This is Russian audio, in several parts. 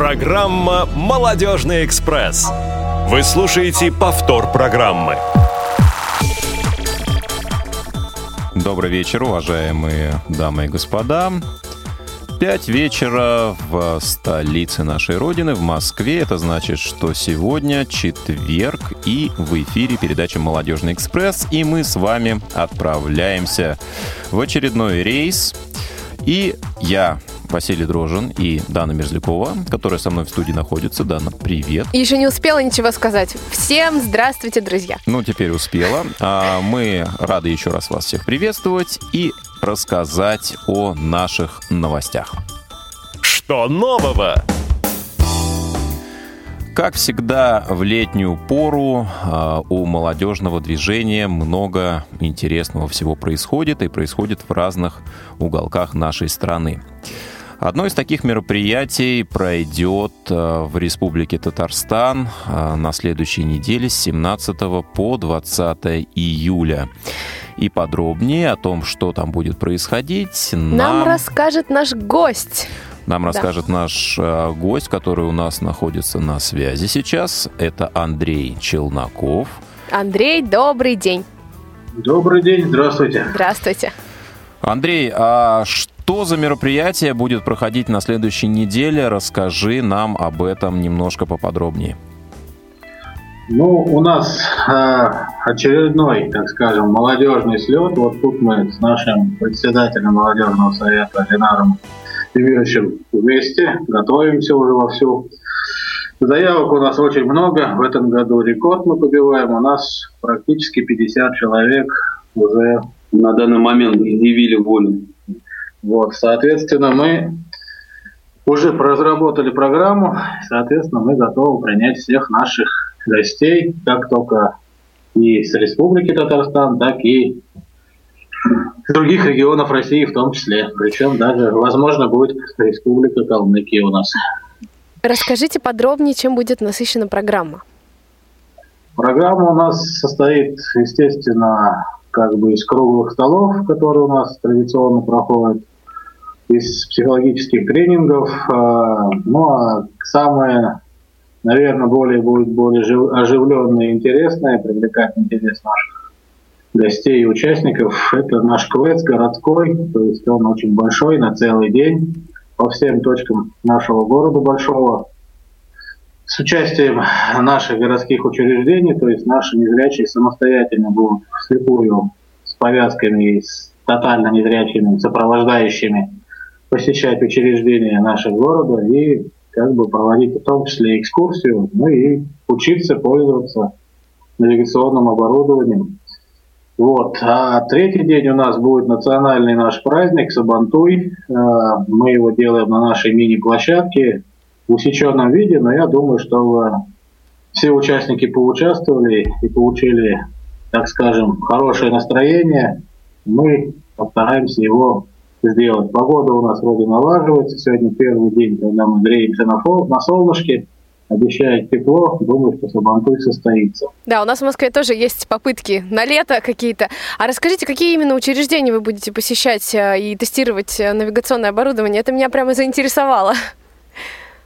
Программа «Молодежный экспресс». Вы слушаете повтор программы. Добрый вечер, уважаемые дамы и господа. 5 вечера в столице нашей Родины, в Москве. Это значит, что сегодня четверг, и в эфире передача «Молодежный экспресс». И мы с вами отправляемся в очередной рейс. И я, Василий Дрожин, и Дана Мерзлякова, которая со мной в студии находится. Дана, привет. Еще не успела ничего сказать. Всем здравствуйте, друзья. Ну, теперь успела. Мы рады еще раз вас всех приветствовать и рассказать о наших новостях. Что нового? Как всегда, в летнюю пору у молодежного движения много интересного всего происходит, и происходит в разных уголках нашей страны. Одно из таких мероприятий пройдет в Республике Татарстан на следующей неделе с 17 по 20 июля. И подробнее о том, что там будет происходить, нам расскажет наш гость. Наш гость, который у нас находится на связи сейчас. Это Андрей Челноков. Андрей, добрый день. Добрый день, здравствуйте. Здравствуйте. Андрей, а что за мероприятие будет проходить на следующей неделе? Расскажи нам об этом немножко поподробнее. Ну, у нас очередной, так скажем, молодежный слет. Вот тут мы с нашим председателем молодежного совета Ленаром Ильичем вместе готовимся уже вовсю. Заявок у нас очень много. В этом году рекорд мы побиваем. У нас практически 50 человек уже на данный момент явили волю. Вот, соответственно, мы уже разработали программу. Соответственно, мы готовы принять всех наших гостей, как только и с Республики Татарстан, так и с других регионов России в том числе. Причем даже, возможно, будет Республика Калмыкия у нас. Расскажите подробнее, чем будет насыщена программа. Программа у нас состоит, естественно, как бы из круглых столов, которые у нас традиционно проходят, из психологических тренингов. Ну, а самое, наверное, более оживленное и интересное, привлекать интерес наших гостей и участников. Это наш квест городской, то есть он очень большой, на целый день, по всем точкам нашего города большого, с участием наших городских учреждений, то есть наши незрячие самостоятельно будут вслепую с повязками и с тотально незрячими сопровождающими посещать учреждения нашего города и как бы проводить в том числе экскурсию, ну и учиться пользоваться навигационным оборудованием. Вот. А третий день у нас будет национальный наш праздник Сабантуй. Мы его делаем на нашей мини-площадке в усеченном виде, но я думаю, что все участники поучаствовали и получили, так скажем, хорошее настроение. Мы постараемся его сделать. Погода у нас вроде налаживается. Сегодня первый день, когда мы греемся на солнышке. Обещает тепло. Думаю, что Сабантуй состоится. Да, у нас в Москве тоже есть попытки на лето какие-то. А расскажите, какие именно учреждения вы будете посещать и тестировать навигационное оборудование? Это меня прямо заинтересовало.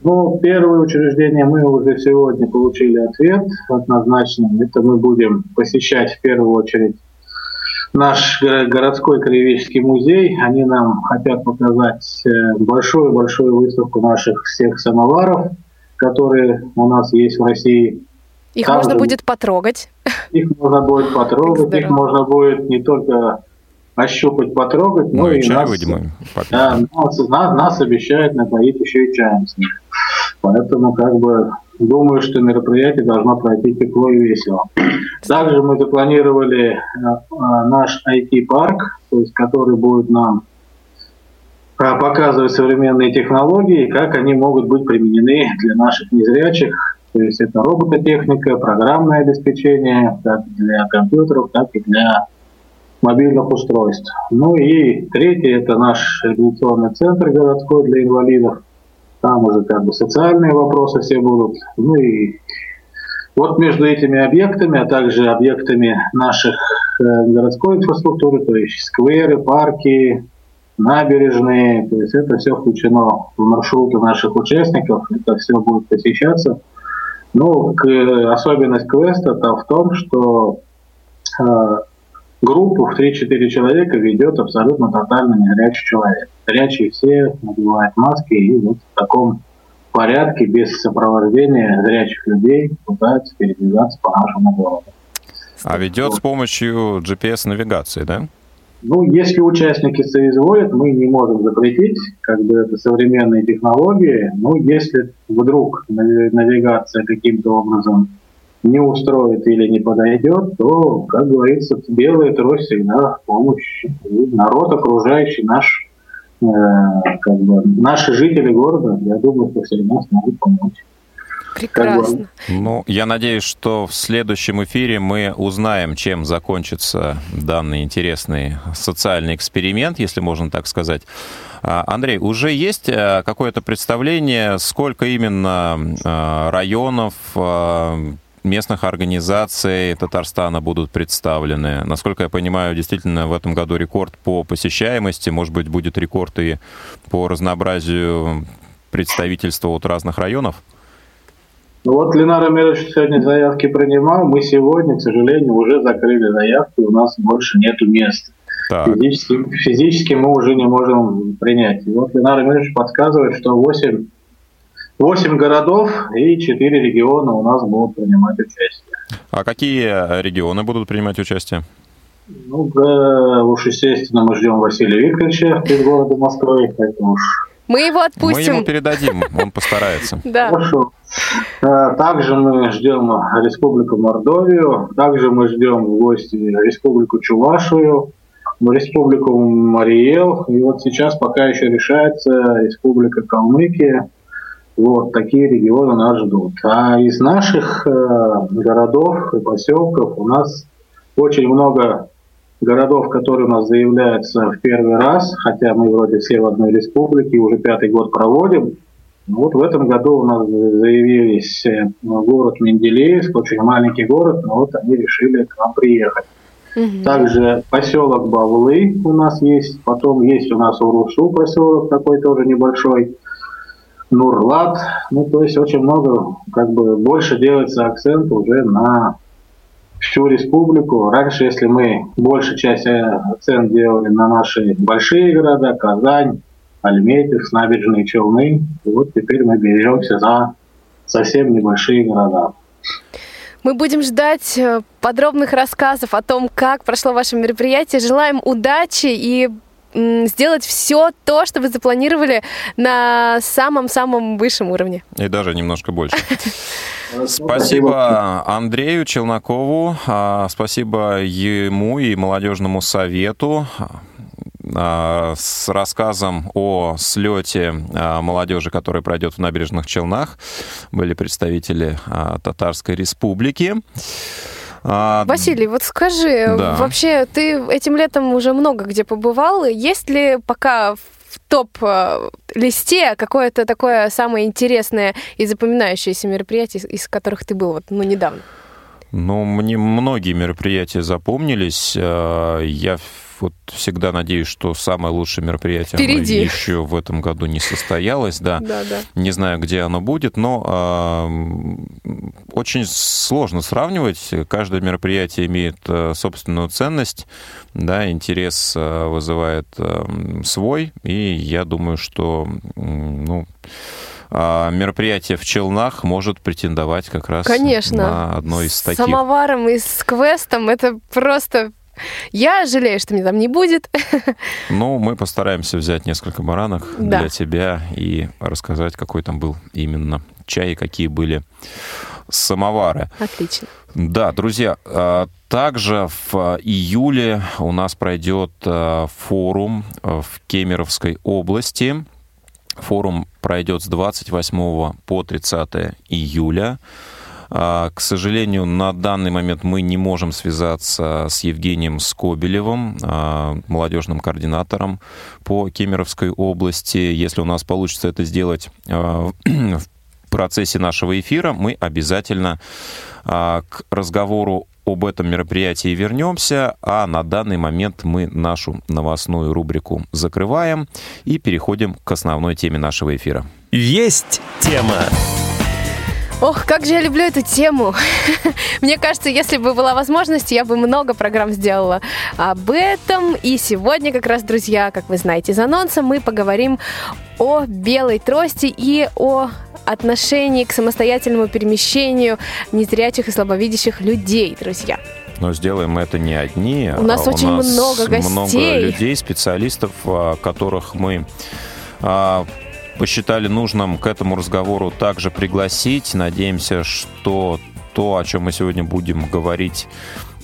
Ну, первое учреждение мы уже сегодня получили ответ однозначно. Это мы будем посещать в первую очередь наш городской краеведческий музей. Они нам хотят показать большую-большую выставку наших всех самоваров, которые у нас есть в России. Их там можно будет потрогать. Их можно будет потрогать, их можно будет не только ощупать, потрогать, но и чай выдимаем. Да, нас обещают напоить еще и чаем с них. Поэтому как бы думаю, что мероприятие должно пройти тепло и весело. Также мы запланировали наш IT-парк, то есть который будет нам показывать современные технологии, как они могут быть применены для наших незрячих. То есть это робототехника, программное обеспечение, как для компьютеров, так и для мобильных устройств. Ну и третий – это наш реабилитационный центр городской для инвалидов. Там уже как бы социальные вопросы все будут. Ну и вот между этими объектами, а также объектами наших городской инфраструктуры, то есть скверы, парки, набережные. То есть это все включено в маршруты наших участников, это все будет посещаться. Ну, особенность квеста-то в том, что группу в 3-4 человека ведет абсолютно тотально незрячий человек. Зрячие все надевают маски и вот в таком порядке, без сопровождения зрячих людей, пытаются передвигаться по нашему городу. А ведет с помощью GPS-навигации, да? Ну, если участники соизволят, мы не можем запретить, как бы это современные технологии. Но если вдруг навигация каким-то образом не устроит или не подойдет, то, как говорится, белая трость всегда в помощь. И народ, окружающий наш, как бы, наши жители города, я думаю, что всегда смогут помочь. Прекрасно. Ну, я надеюсь, что в следующем эфире мы узнаем, чем закончится данный интересный социальный эксперимент, если можно так сказать. Андрей, уже есть какое-то представление, сколько именно районов, местных организаций Татарстана будут представлены? Насколько я понимаю, действительно в этом году рекорд по посещаемости, может быть, будет рекорд и по разнообразию представительства от разных районов? Ну вот Ленар Ильич сегодня заявки принимал, мы сегодня, к сожалению, уже закрыли заявки, у нас больше нет места. Физически мы уже не можем принять. И вот Ленар Ильич подсказывает, что 8 городов и 4 региона у нас будут принимать участие. А какие регионы будут принимать участие? Ну, да, уж естественно, мы ждем Василия Викторовича из города Москвы, поэтому уж... Мы его отпустим. Мы ему передадим, он постарается. Хорошо. Также мы ждем Республику Мордовию, также мы ждем в гости Республику Чувашию, Республику Марийэл, и вот сейчас пока еще решается Республика Калмыкия. Вот такие регионы нас ждут. А из наших городов и поселков у нас очень много городов, которые у нас заявляются в первый раз, хотя мы вроде все в одной республике, уже 5-й год проводим. Вот в этом году у нас заявились город Менделеевск, очень маленький город, но вот они решили к нам приехать. Угу. Также поселок Бавлы у нас есть, потом есть у нас Урусу поселок такой тоже небольшой, Нурлат. Ну, то есть очень много, как бы больше делается акцент уже на всю республику. Раньше, если мы большую часть акцент делали на наши большие города, Казань, Альметьевск, Набережные Челны. И вот теперь мы беремся за совсем небольшие города. Мы будем ждать подробных рассказов о том, как прошло ваше мероприятие. Желаем удачи и сделать все то, что вы запланировали на самом-самом высшем уровне. И даже немножко больше. Спасибо Андрею Челнокову, спасибо ему и молодежному совету с рассказом о слете молодежи, который пройдет в Набережных Челнах. Были представители Татарской Республики. Василий, вот скажи, да, вообще ты этим летом уже много где побывал. Есть ли пока в топ-листе какое-то такое самое интересное и запоминающееся мероприятие, из которых ты был вот, ну, недавно? Ну, мне многие мероприятия запомнились. Я вот всегда надеюсь, что самое лучшее мероприятие еще в этом году не состоялось. Да. Да. Не знаю, где оно будет, но очень сложно сравнивать. Каждое мероприятие имеет собственную ценность, да, интерес вызывает свой, и я думаю, что мероприятие в Челнах может претендовать как раз, конечно, на одно из таких. Конечно, с самоваром и с квестом это просто... Я жалею, что меня там не будет. Ну, мы постараемся взять несколько баранок, да, для тебя и рассказать, какой там был именно чай и какие были самовары. Отлично. Да, друзья, также в июле у нас пройдет форум в Кемеровской области. Форум пройдет с 28 по 30 июля. К сожалению, на данный момент мы не можем связаться с Евгением Скобелевым, молодежным координатором по Кемеровской области. Если у нас получится это сделать в процессе нашего эфира, мы обязательно к разговору об этом мероприятии вернемся, а на данный момент мы нашу новостную рубрику закрываем и переходим к основной теме нашего эфира. Есть тема! Ох, как же я люблю эту тему. Мне кажется, если бы была возможность, я бы много программ сделала об этом. И сегодня как раз, друзья, как вы знаете из анонса, мы поговорим о белой трости и о отношении к самостоятельному перемещению незрячих и слабовидящих людей, друзья. Но сделаем мы это не одни. У нас много гостей. Много людей, специалистов, которых мы... посчитали нужным к этому разговору также пригласить. Надеемся, что то, о чем мы сегодня будем говорить,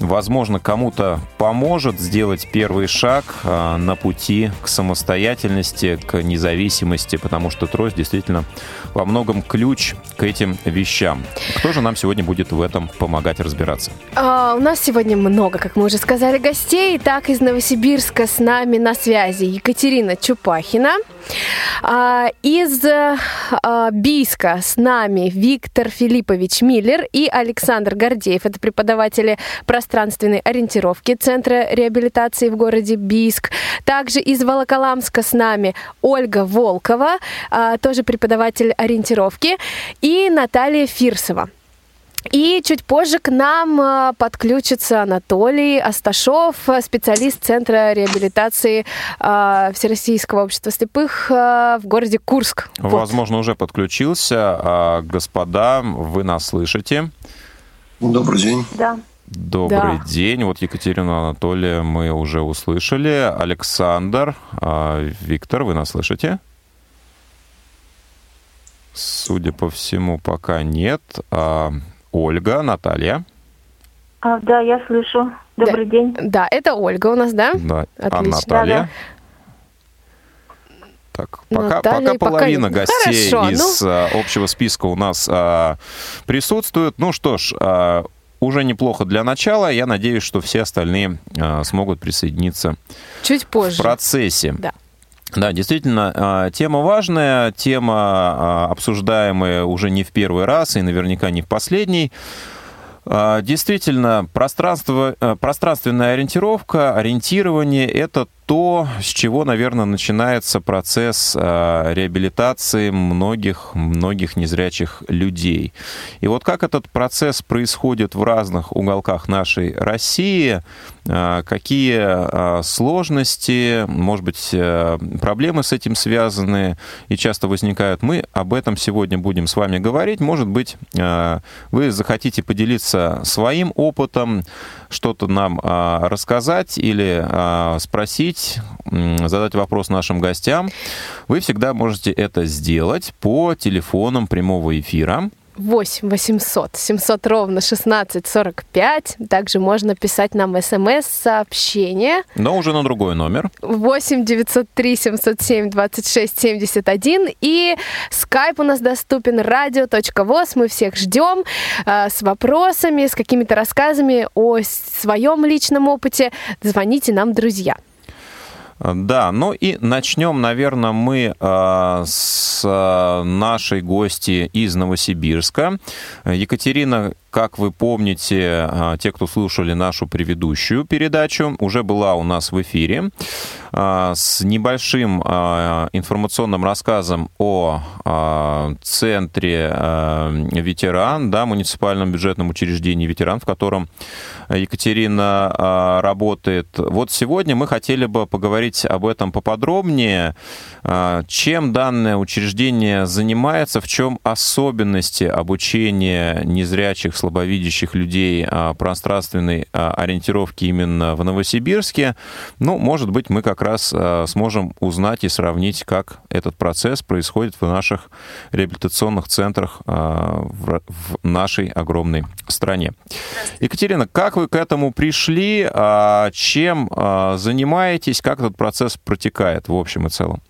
возможно, кому-то поможет сделать первый шаг на пути к самостоятельности, к независимости, потому что трость действительно во многом ключ к этим вещам. Кто же нам сегодня будет в этом помогать разбираться? У нас сегодня много, как мы уже сказали, гостей. Итак, из Новосибирска с нами на связи Екатерина Чупахина. Из Бийска с нами Виктор Филиппович Миллер и Александр Гордеев. Это преподаватели пространственной ориентировки Центра реабилитации в городе Бийск. Также из Волоколамска с нами Ольга Волкова, тоже преподаватель ориентировки, и Наталья Фирсова. И чуть позже к нам подключится Анатолий Асташов, специалист Центра реабилитации Всероссийского общества слепых в городе Курск. Возможно, уже подключился. Господа, вы нас слышите? Добрый день. Да. Добрый день. Вот Екатерину, Анатолия мы уже услышали. Александр, Виктор, вы нас слышите? Судя по всему, пока нет. Ольга, Наталья. Да, я слышу. Добрый день. Да, это Ольга у нас, да? Да. Отлично. А Наталья? Да. Так, пока половина гостей общего списка у нас присутствует. Ну что ж, уже неплохо для начала. Я надеюсь, что все остальные смогут присоединиться чуть позже в процессе. Да. Да, действительно, тема важная, тема обсуждаемая уже не в первый раз и наверняка не в последний. Действительно, пространственная ориентировка, ориентирование – это то, с чего, наверное, начинается процесс реабилитации многих незрячих людей. И вот как этот процесс происходит в разных уголках нашей России, какие сложности, может быть, проблемы с этим связаны и часто возникают, мы об этом сегодня будем с вами говорить. Может быть, вы захотите поделиться своим опытом, что-то нам рассказать или спросить, задать вопрос нашим гостям. Вы всегда можете это сделать по телефонам прямого эфира. 8-800-700-16-45. Также можно писать нам СМС-сообщение. Но уже на другой номер. 8-903-707-26-71. И скайп у нас доступен, radio.voz. Мы всех ждем с вопросами, с какими-то рассказами о своем личном опыте. Звоните нам, друзья. Да, ну и начнем, наверное, мы с нашей гости из Новосибирска. Екатерина, как вы помните, те, кто слушали нашу предыдущую передачу, уже была у нас в эфире с небольшим информационным рассказом о центре «Ветеран», да, муниципальном бюджетном учреждении «Ветеран», в котором Екатерина работает. Вот сегодня мы хотели бы поговорить об этом поподробнее. Чем данное учреждение занимается, в чем особенности обучения незрячих, слабовидящих людей пространственной ориентировки именно в Новосибирске. Ну, может быть, мы как раз сможем узнать и сравнить, как этот процесс происходит в наших реабилитационных центрах в нашей огромной стране. Екатерина, как вы к этому пришли? Чем занимаетесь? Как этот процесс протекает в общем и целом?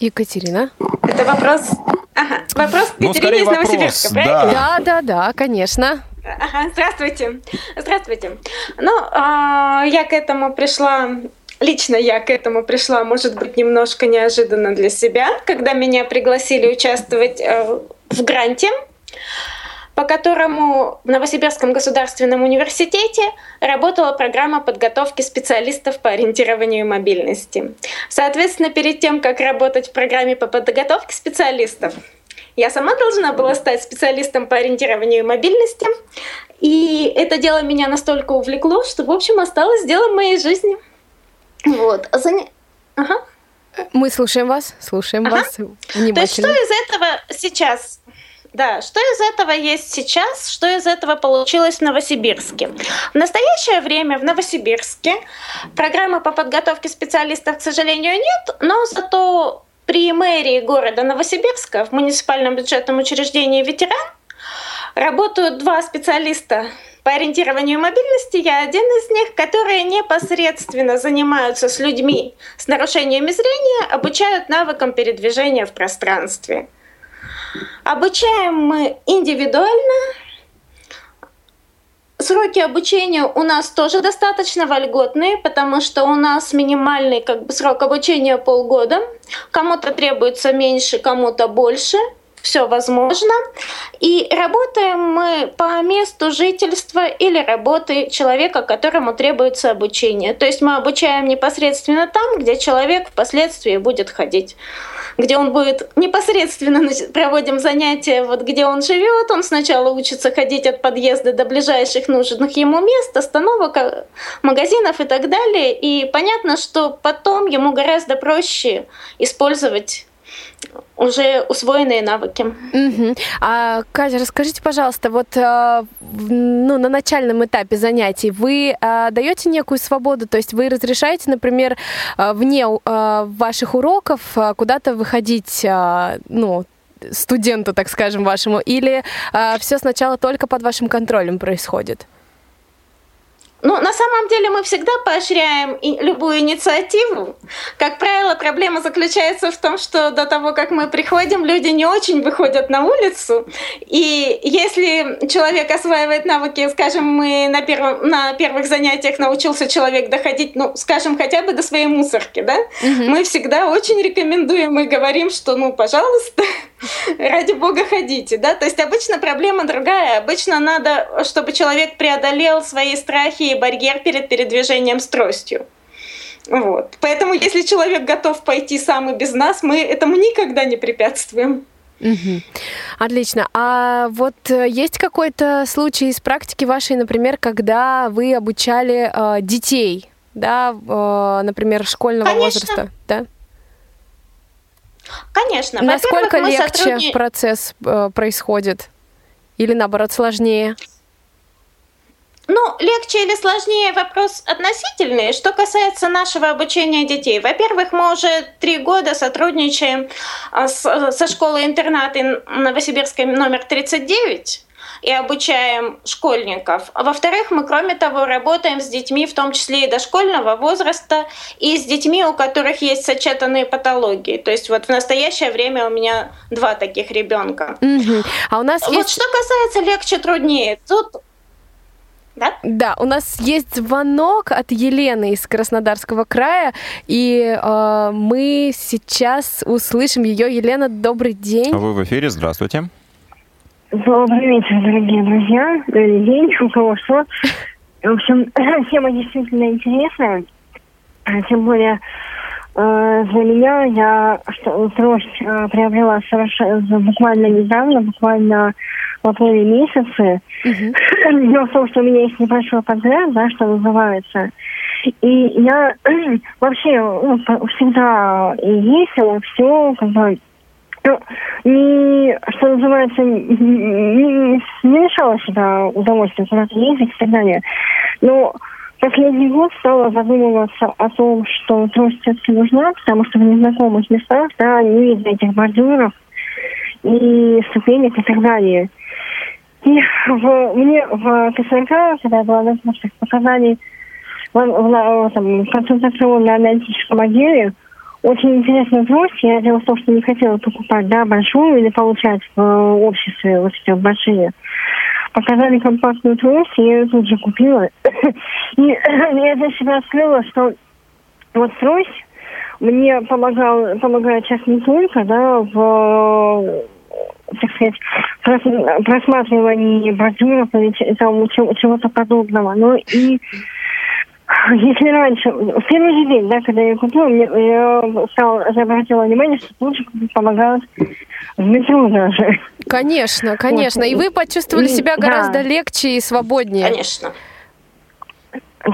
Екатерина? Это вопрос? Ага. Вопрос к Екатерине из Новосибирска, правильно? Да, конечно. Ага, здравствуйте. Я к этому пришла, может быть, немножко неожиданно для себя, когда меня пригласили участвовать в гранте по которому в Новосибирском государственном университете работала программа подготовки специалистов по ориентированию и мобильности. Соответственно, перед тем, как работать в программе по подготовке специалистов, я сама должна была стать специалистом по ориентированию и мобильности. И это дело меня настолько увлекло, что, в общем, осталось делом моей жизни. Вот. Ага. Мы слушаем вас внимательно. То есть что из этого сейчас? Да, что из этого есть сейчас, что из этого получилось в Новосибирске? В настоящее время в Новосибирске программы по подготовке специалистов, к сожалению, нет, но зато при мэрии города Новосибирска в муниципальном бюджетном учреждении «Ветеран» работают два специалиста по ориентированию и мобильности. Я один из них, которые непосредственно занимаются с людьми с нарушениями зрения, обучают навыкам передвижения в пространстве. Обучаем мы индивидуально. Сроки обучения у нас тоже достаточно вольготные, потому что у нас минимальный срок обучения полгода. Кому-то требуется меньше, кому-то больше. Все возможно. И работаем мы по месту жительства или работы человека, которому требуется обучение. То есть мы обучаем непосредственно там, где человек впоследствии будет ходить, где он будет непосредственно, проводим занятия, вот где он живет. Он сначала учится ходить от подъезда до ближайших нужных ему мест, остановок, магазинов и так далее. И понятно, что потом ему гораздо проще использовать уже усвоенные навыки. Mm-hmm. Катя, расскажите, пожалуйста, вот на начальном этапе занятий вы даете некую свободу, то есть вы разрешаете, например, вне ваших уроков куда-то выходить, студенту, так скажем, вашему, или все сначала только под вашим контролем происходит? На самом деле мы всегда поощряем любую инициативу. Как правило, проблема заключается в том, что до того, как мы приходим, люди не очень выходят на улицу. И если человек осваивает навыки, скажем, мы на первых занятиях научился человек доходить, хотя бы до своей мусорки, да? Угу. Мы всегда очень рекомендуем и говорим, что, пожалуйста, ради бога ходите, да? То есть обычно проблема другая. Обычно надо, чтобы человек преодолел свои страхи и барьер перед передвижением с тростью. Вот. Поэтому, если человек готов пойти сам и без нас, мы этому никогда не препятствуем. Угу. Отлично. А вот есть какой-то случай из практики вашей, например, когда вы обучали детей, да, например, школьного возраста? Да? Конечно. Насколько легче процесс происходит? Или, наоборот, сложнее? Легче или сложнее — вопрос относительный. Что касается нашего обучения детей. Во-первых, мы уже 3 года сотрудничаем со школой-интернатом Новосибирской номер 39 и обучаем школьников. А во-вторых, мы, кроме того, работаем с детьми, в том числе и дошкольного возраста, и с детьми, у которых есть сочетанные патологии. То есть вот в настоящее время у меня 2 таких ребенка. Mm-hmm. А у нас вот есть... Что касается легче-труднее, тут... Да, у нас есть звонок от Елены из Краснодарского края, и мы сейчас услышим ее. Елена, добрый день. Вы в эфире, здравствуйте. Добрый вечер, дорогие друзья. Добрый день, у кого что. В общем, тема действительно интересная. Тем более для меня, я трость приобрела буквально недавно, в апреле месяце. Uh-huh. Дело в том, что у меня есть небольшой подряд, да, что называется. И я вообще всегда ездила, все, как бы, что называется, не мешало себя удовольствию куда-то ездить и так далее. Но последний год стала задумываться о том, что трость все-таки нужна, потому что в незнакомых местах, да, не видно этих бордюров и ступенек и так далее. И мне в КСРК, когда я была на слушных показаниях в консультационно-аналитическом отделе, очень интересная трость. Я делала в том, что не хотела покупать, да, большую или получать в обществе вот эти большие. Показали компактную трость, и я ее тут же купила. И я для себя открыла, что вот трость мне помогает сейчас не только, да, в так сказать, просматривании бордюров или чего-то подобного. Но и если раньше, в первый же день, да, когда я купила, я обратила внимание, что лучше помогалось в метро даже. Конечно, конечно. Вот. И вы почувствовали себя гораздо легче и свободнее. Конечно.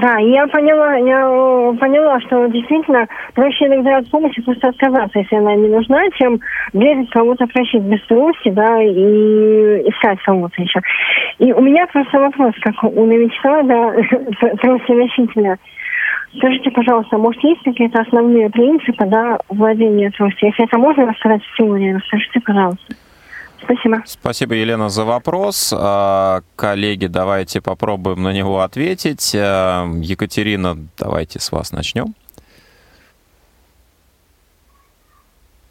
Да, я поняла, что действительно проще иногда от помощи просто отказаться, если она не нужна, чем бегать кого-то, просить без трости, да, и искать кого-то еще. И у меня просто вопрос, как у новичка, да, тростеносителя. Скажите, пожалуйста, может, есть какие-то основные принципы, да, владения тростью? Если это можно рассказать в теории, расскажите, пожалуйста. Спасибо. Спасибо, Елена, за вопрос. Коллеги, давайте попробуем на него ответить. Екатерина, давайте с вас начнем.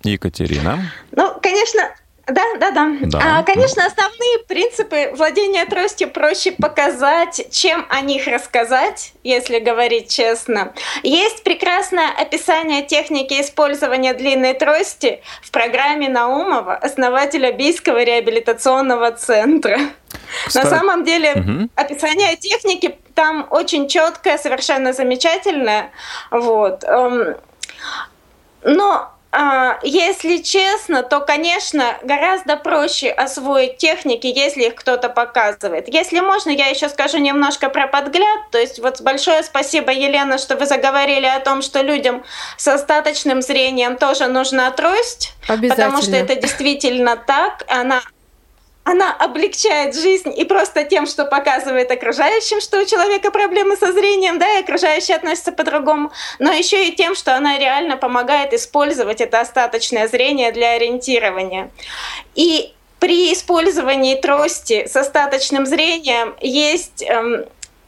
Екатерина. Ну, конечно... Да. Конечно, основные принципы владения тростью проще показать, чем о них рассказать, если говорить честно. Есть прекрасное описание техники использования длинной трости в программе Наумова, основателя Бийского реабилитационного центра. Кстати. На самом деле, описание техники там очень четкое, совершенно замечательное. Вот. Но... Если честно, то, конечно, гораздо проще освоить техники, если их кто-то показывает. Если можно, я еще скажу немножко про подгляд. То есть вот большое спасибо, Елена, что вы заговорили о том, что людям с остаточным зрением тоже нужна трость. Обязательно. Потому что это действительно так. Она облегчает жизнь и просто тем, что показывает окружающим, что у человека проблемы со зрением, да, и окружающие относятся по-другому, но еще и тем, что она реально помогает использовать это остаточное зрение для ориентирования. И при использовании трости с остаточным зрением есть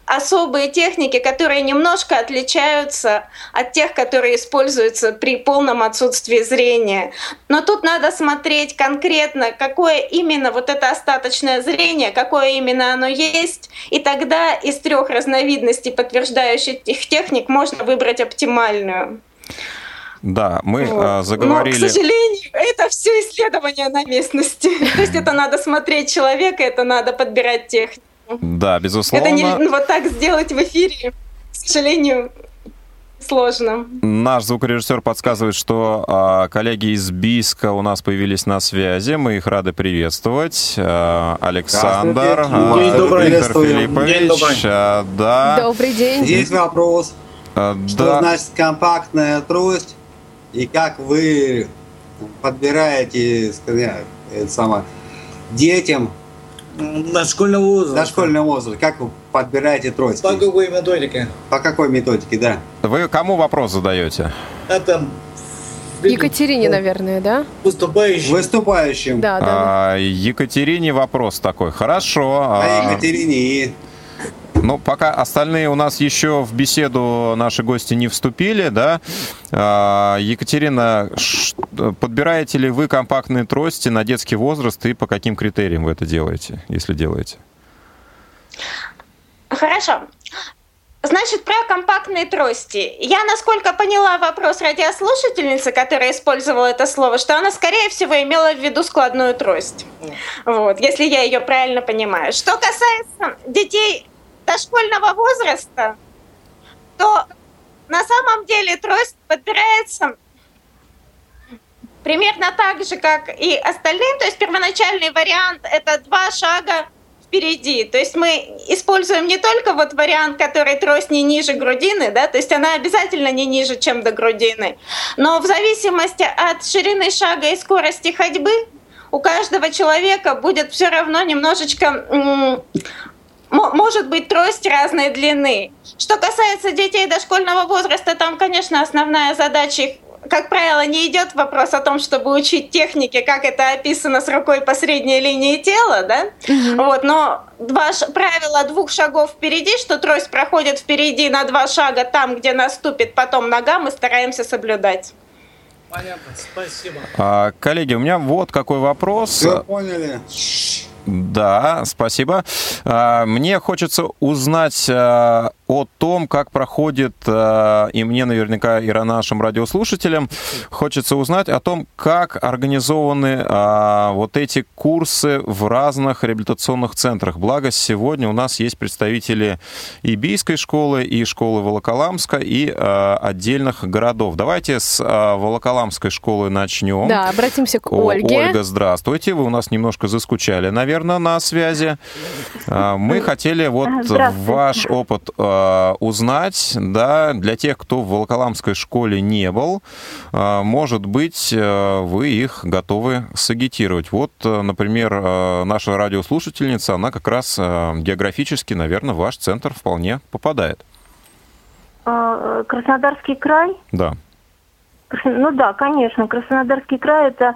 особые техники, которые немножко отличаются от тех, которые используются при полном отсутствии зрения. Но тут надо смотреть конкретно, какое именно вот это остаточное зрение, какое именно оно есть, и тогда из 3 разновидностей подтверждающих техник можно выбрать оптимальную. Да, мы заговорили... Но, к сожалению, это все исследование на местности. То есть это надо смотреть человека, это надо подбирать технику. Да, безусловно. Это не вот так сделать в эфире, к сожалению, сложно. Наш звукорежиссер подсказывает, что коллеги из Бийска у нас появились на связи. Мы их рады приветствовать. Александр, Виктор Филиппович. Да. Добрый день. Есть вопрос. Что значит компактная трость и как вы подбираете детям дошкольного возраста. Дошкольного возраста. Как вы подбираете трость? По какой методике? По какой методике, да. Вы кому вопрос задаете? Это... Екатерине, наверное, да? Выступающим. Да. Екатерине вопрос такой. Хорошо. А Екатерине и... Ну, пока остальные у нас еще в беседу наши гости не вступили, да? Екатерина, подбираете ли вы компактные трости на детский возраст и по каким критериям вы это делаете, если делаете? Хорошо. Значит, про компактные трости. Я, насколько поняла вопрос радиослушательницы, которая использовала это слово, что она, скорее всего, имела в виду складную трость. Вот, если я ее правильно понимаю. Что касается детей дошкольного возраста, то на самом деле трость подбирается примерно так же, как и остальным. То есть первоначальный вариант — это 2 шага впереди. То есть мы используем не только вот вариант, который трость не ниже грудины, да, то есть она обязательно не ниже, чем до грудины, но в зависимости от ширины шага и скорости ходьбы у каждого человека будет все равно немножечко... может быть трость разной длины. Что касается детей дошкольного возраста, там, конечно, основная задача, как правило, не идет вопрос о том, чтобы учить технике, как это описано с рукой по средней линии тела, да? Вот, но правило 2 шагов впереди, что трость проходит впереди на 2 шага там, где наступит потом нога, мы стараемся соблюдать. Понятно, спасибо. Коллеги, у меня вот какой вопрос. Все поняли. Да, спасибо. Мне хочется узнать о том, как проходит, и мне наверняка, и нашим радиослушателям хочется узнать о том, как организованы вот эти курсы в разных реабилитационных центрах. Благо, сегодня у нас есть представители и Бийской школы, и школы Волоколамска, и отдельных городов. Давайте с Волоколамской школы начнем. Да, обратимся к Ольге. Ольга, здравствуйте. Вы у нас немножко заскучали, наверное, на связи. Мы хотели вот ваш опыт узнать, да, для тех, кто в Волоколамской школе не был, может быть, вы их готовы сагитировать. Вот, например, наша радиослушательница, она как раз географически, наверное, в ваш центр вполне попадает. Краснодарский край? Да. Ну да, конечно, Краснодарский край, это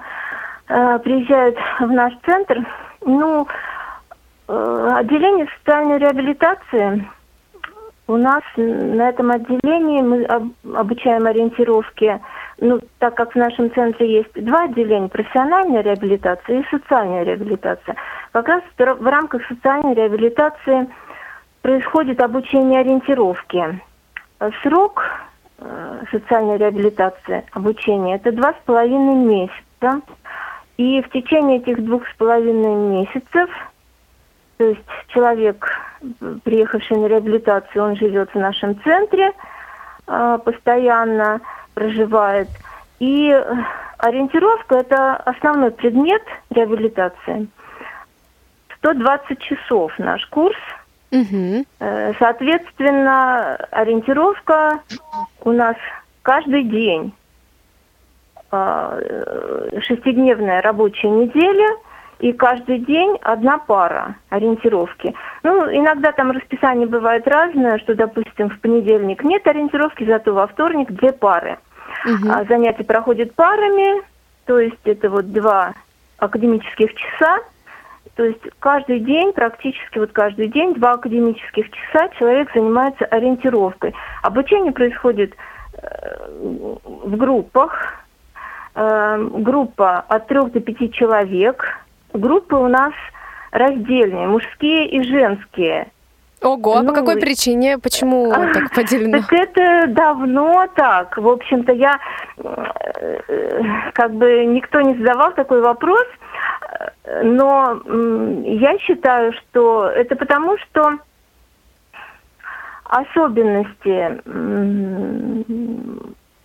приезжают в наш центр, ну, отделение социальной реабилитации. У нас на этом отделении мы обучаем ориентировке, ну, так как в нашем центре есть два отделения, профессиональная реабилитация и социальная реабилитация. Как раз в рамках социальной реабилитации происходит обучение ориентировке. Срок социальной реабилитации, обучения, это 2,5 месяца. И в течение этих 2,5 месяцев, то есть человек, приехавший на реабилитацию, он живет в нашем центре, постоянно проживает. И ориентировка – это основной предмет реабилитации. 120 часов наш курс. Угу. Соответственно, ориентировка у нас каждый день. 6-дневная рабочая неделя – и каждый день одна пара ориентировки. Ну, иногда там расписание бывает разное, что, допустим, в понедельник нет ориентировки, зато во вторник 2 пары. Угу. А занятия проходят парами, то есть это вот 2 академических часа. То есть каждый день, практически вот каждый день, 2 академических часа человек занимается ориентировкой. Обучение происходит в группах. Группа от 3 до 5 человек. Группы у нас раздельные, мужские и женские. Ого, а ну, по какой причине? Почему так поделено? Так это давно так. В общем-то, я как бы никто не задавал такой вопрос, но я считаю, что это потому, что особенности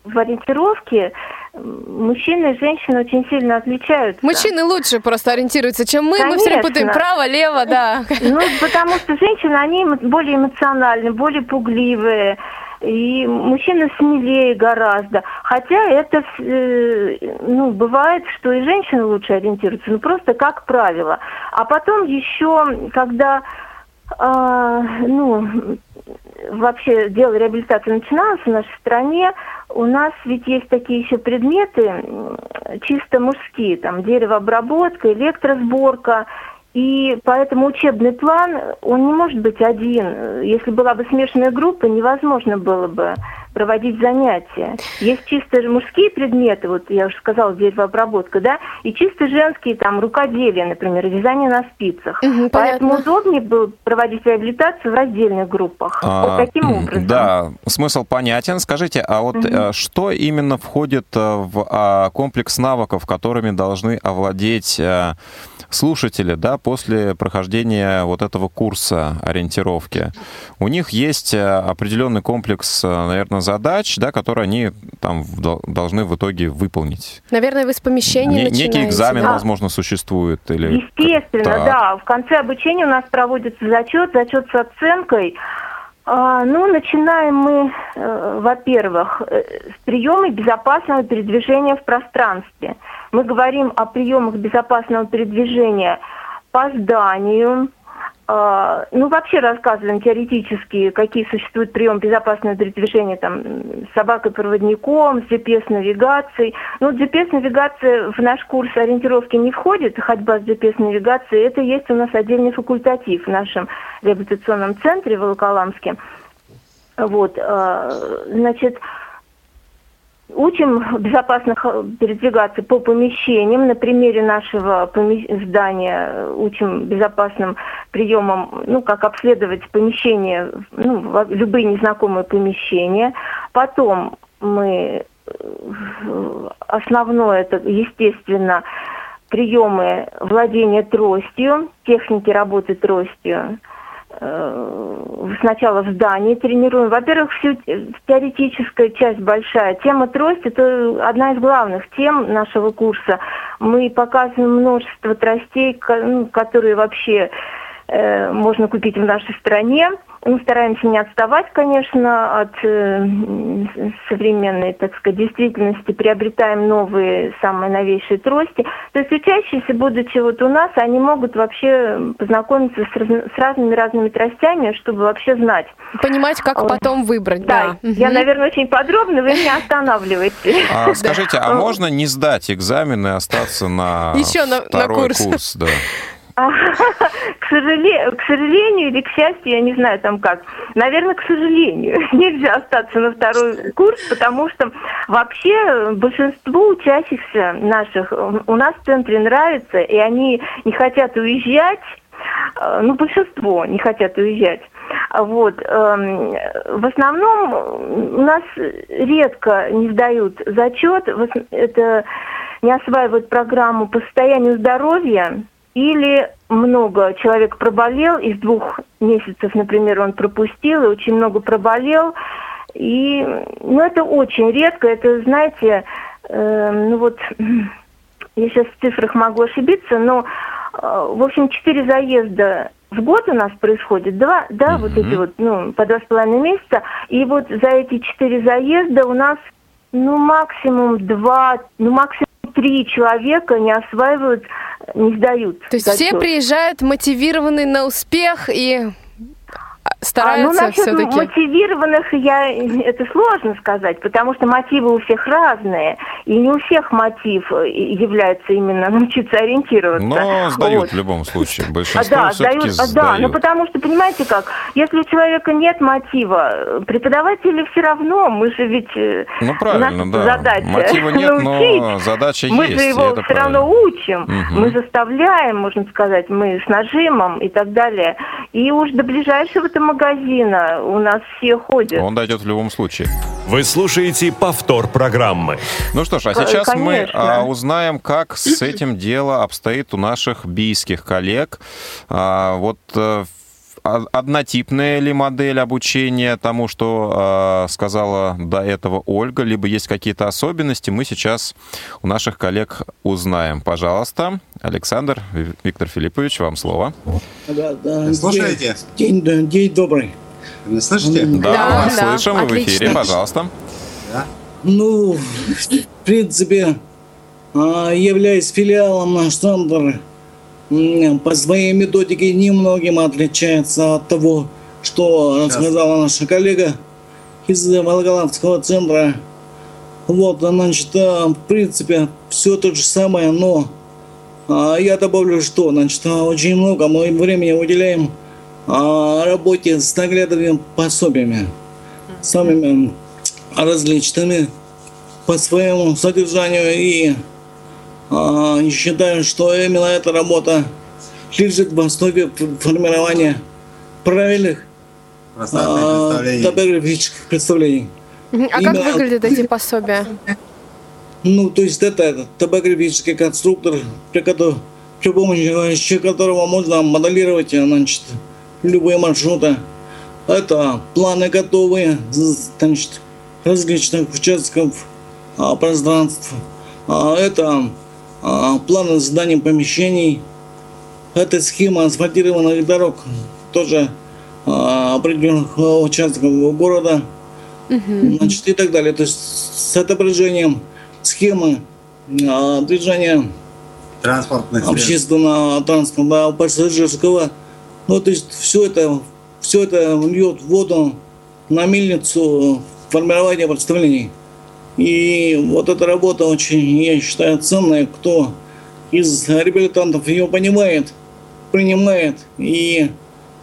в ориентировке мужчины и женщины очень сильно отличаются. Мужчины лучше просто ориентируются, чем мы. Конечно. Мы все путаем право, лево, да. Ну, потому что женщины, они более эмоциональны, более пугливые. И мужчины смелее гораздо. Хотя это, ну, бывает, что и женщины лучше ориентируются. Ну, просто как правило. А потом еще, когда, ну, вообще дело реабилитации начиналось в нашей стране, у нас ведь есть такие еще предметы чисто мужские, там деревообработка, электросборка, и поэтому учебный план, он не может быть один. Если была бы смешанная группа, невозможно было бы проводить занятия. Есть чисто мужские предметы, вот я уже сказала, деревообработка, да, и чисто женские, там, рукоделие, например, вязание на спицах. Угу, поэтому понятно. Удобнее было проводить реабилитацию в раздельных группах. Вот таким образом. Да, смысл понятен. Скажите, а вот что именно входит в комплекс навыков, которыми должны овладеть слушатели, да, после прохождения вот этого курса ориентировки? У них есть определенный комплекс, наверное, задач, да, которые они там должны в итоге выполнить. Наверное, вы с помещения начинаете. Некий экзамен, да, возможно, существует. Или... Естественно, так, да. В конце обучения у нас проводится зачет с оценкой. Ну, начинаем мы, во-первых, с приема безопасного передвижения в пространстве. Мы говорим о приемах безопасного передвижения по зданию. Ну, вообще рассказываем теоретически, какие существуют приемы безопасного передвижения там, с собакой-проводником, с GPS-навигацией. Ну, GPS-навигация в наш курс ориентировки не входит, ходьба с GPS-навигацией. Это есть у нас отдельный факультатив в нашем реабилитационном центре в Волоколамске. Вот, значит, Учим безопасно передвигаться по помещениям. На примере нашего здания учим безопасным приемам, как обследовать помещения, любые незнакомые помещения. Потом мы основное это, естественно, приемы владения тростью, техники работы тростью. Сначала в здании тренируем. Во-первых, всю теоретическая часть большая. Тема трости – это одна из главных тем нашего курса. Мы показываем множество тростей, которые вообще можно купить в нашей стране. Мы стараемся не отставать, конечно, от современной, так сказать, действительности. Приобретаем новые, самые новейшие трости. То есть учащиеся, будучи вот у нас, они могут вообще познакомиться с разными тростями, чтобы вообще знать. Понимать, как потом выбрать. Да. Я, наверное, очень подробно, вы меня останавливаете. Скажите, а можно не сдать экзамены, остаться на второй курс? К сожалению или к счастью, я не знаю там как. Наверное, к сожалению, нельзя остаться на второй курс, потому что вообще большинству учащихся наших у нас в центре нравится, и они не хотят уезжать. Большинство не хотят уезжать. Вот. В основном у нас редко не сдают зачет, это не осваивают программу по состоянию здоровья. Или много человек проболел, из 2 месяцев, например, он пропустил, и очень много проболел. И, это очень редко, это, знаете, я сейчас в цифрах могу ошибиться, но, в общем, 4 заезда в год у нас происходит, по 2,5 месяца. И вот за эти 4 заезда у нас, максимум 2, максимум 3 человека не осваивают, не сдают. То есть все приезжают мотивированные на успех и стараются все-таки? Мотивированных это сложно сказать, потому что мотивы у всех разные, и не у всех мотив является именно научиться ориентироваться. Но сдают в любом случае, большинство все-таки сдают. Да, потому что, понимаете как, если у человека нет мотива, преподаватели все равно, мы же ведь... Задача. Мотива нет, но задача есть. Мы же его все равно учим, мы заставляем, можно сказать, мы с нажимом и так далее. И уж до ближайшего-то магазина у нас все ходят. Он дойдет в любом случае. Вы слушаете повтор программы. Сейчас мы узнаем, как с этим дело обстоит у наших бийских коллег. Однотипная ли модель обучения тому, что сказала до этого Ольга, либо есть какие-то особенности, мы сейчас у наших коллег узнаем. Пожалуйста, Александр, Виктор Филиппович, вам слово. Слушаете? День добрый. Слышите? Да, слышим. Вы в эфире, пожалуйста. Да. В принципе, являясь филиалом штамбара, по своей методике немногим отличается от того, что рассказала наша коллега из Волоколамского центра. В принципе, все то же самое, но я добавлю, что очень много мы времени уделяем работе с наглядными пособиями, самыми различными по своему содержанию, и считаю, что именно эта работа лежит в основе формирования правильных топографических представлений. А как выглядят эти пособия? Это топографический конструктор, при помощи которого можно моделировать любые маршруты. Это планы готовые различных участков пространств. Это планы зданий помещений. Это схема асфальтированных дорог, тоже определенных участков города, и так далее. То есть с отображением схемы движения общественного транспорта, пассажирского. Все это льет воду на мельницу формирования представлений. И эта работа очень, я считаю, ценная. Кто из реабилитантов ее понимает, принимает и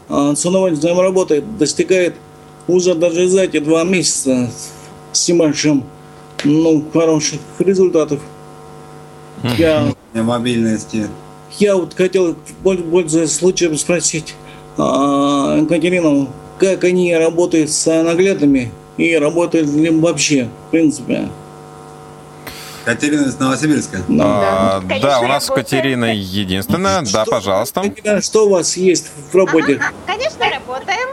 с удовольствием работает, достигает уже даже за эти 2 месяца с небольшим хороших результатов. Я... мобильности. Я вот хотел, пользуясь случаем, спросить Екатерину, как они работают с наглядными и работают ли вообще, в принципе. Катерина из Новосибирска. Да, у нас Катерина единственная. Да, пожалуйста. Что у вас есть в работе? Конечно, работаем.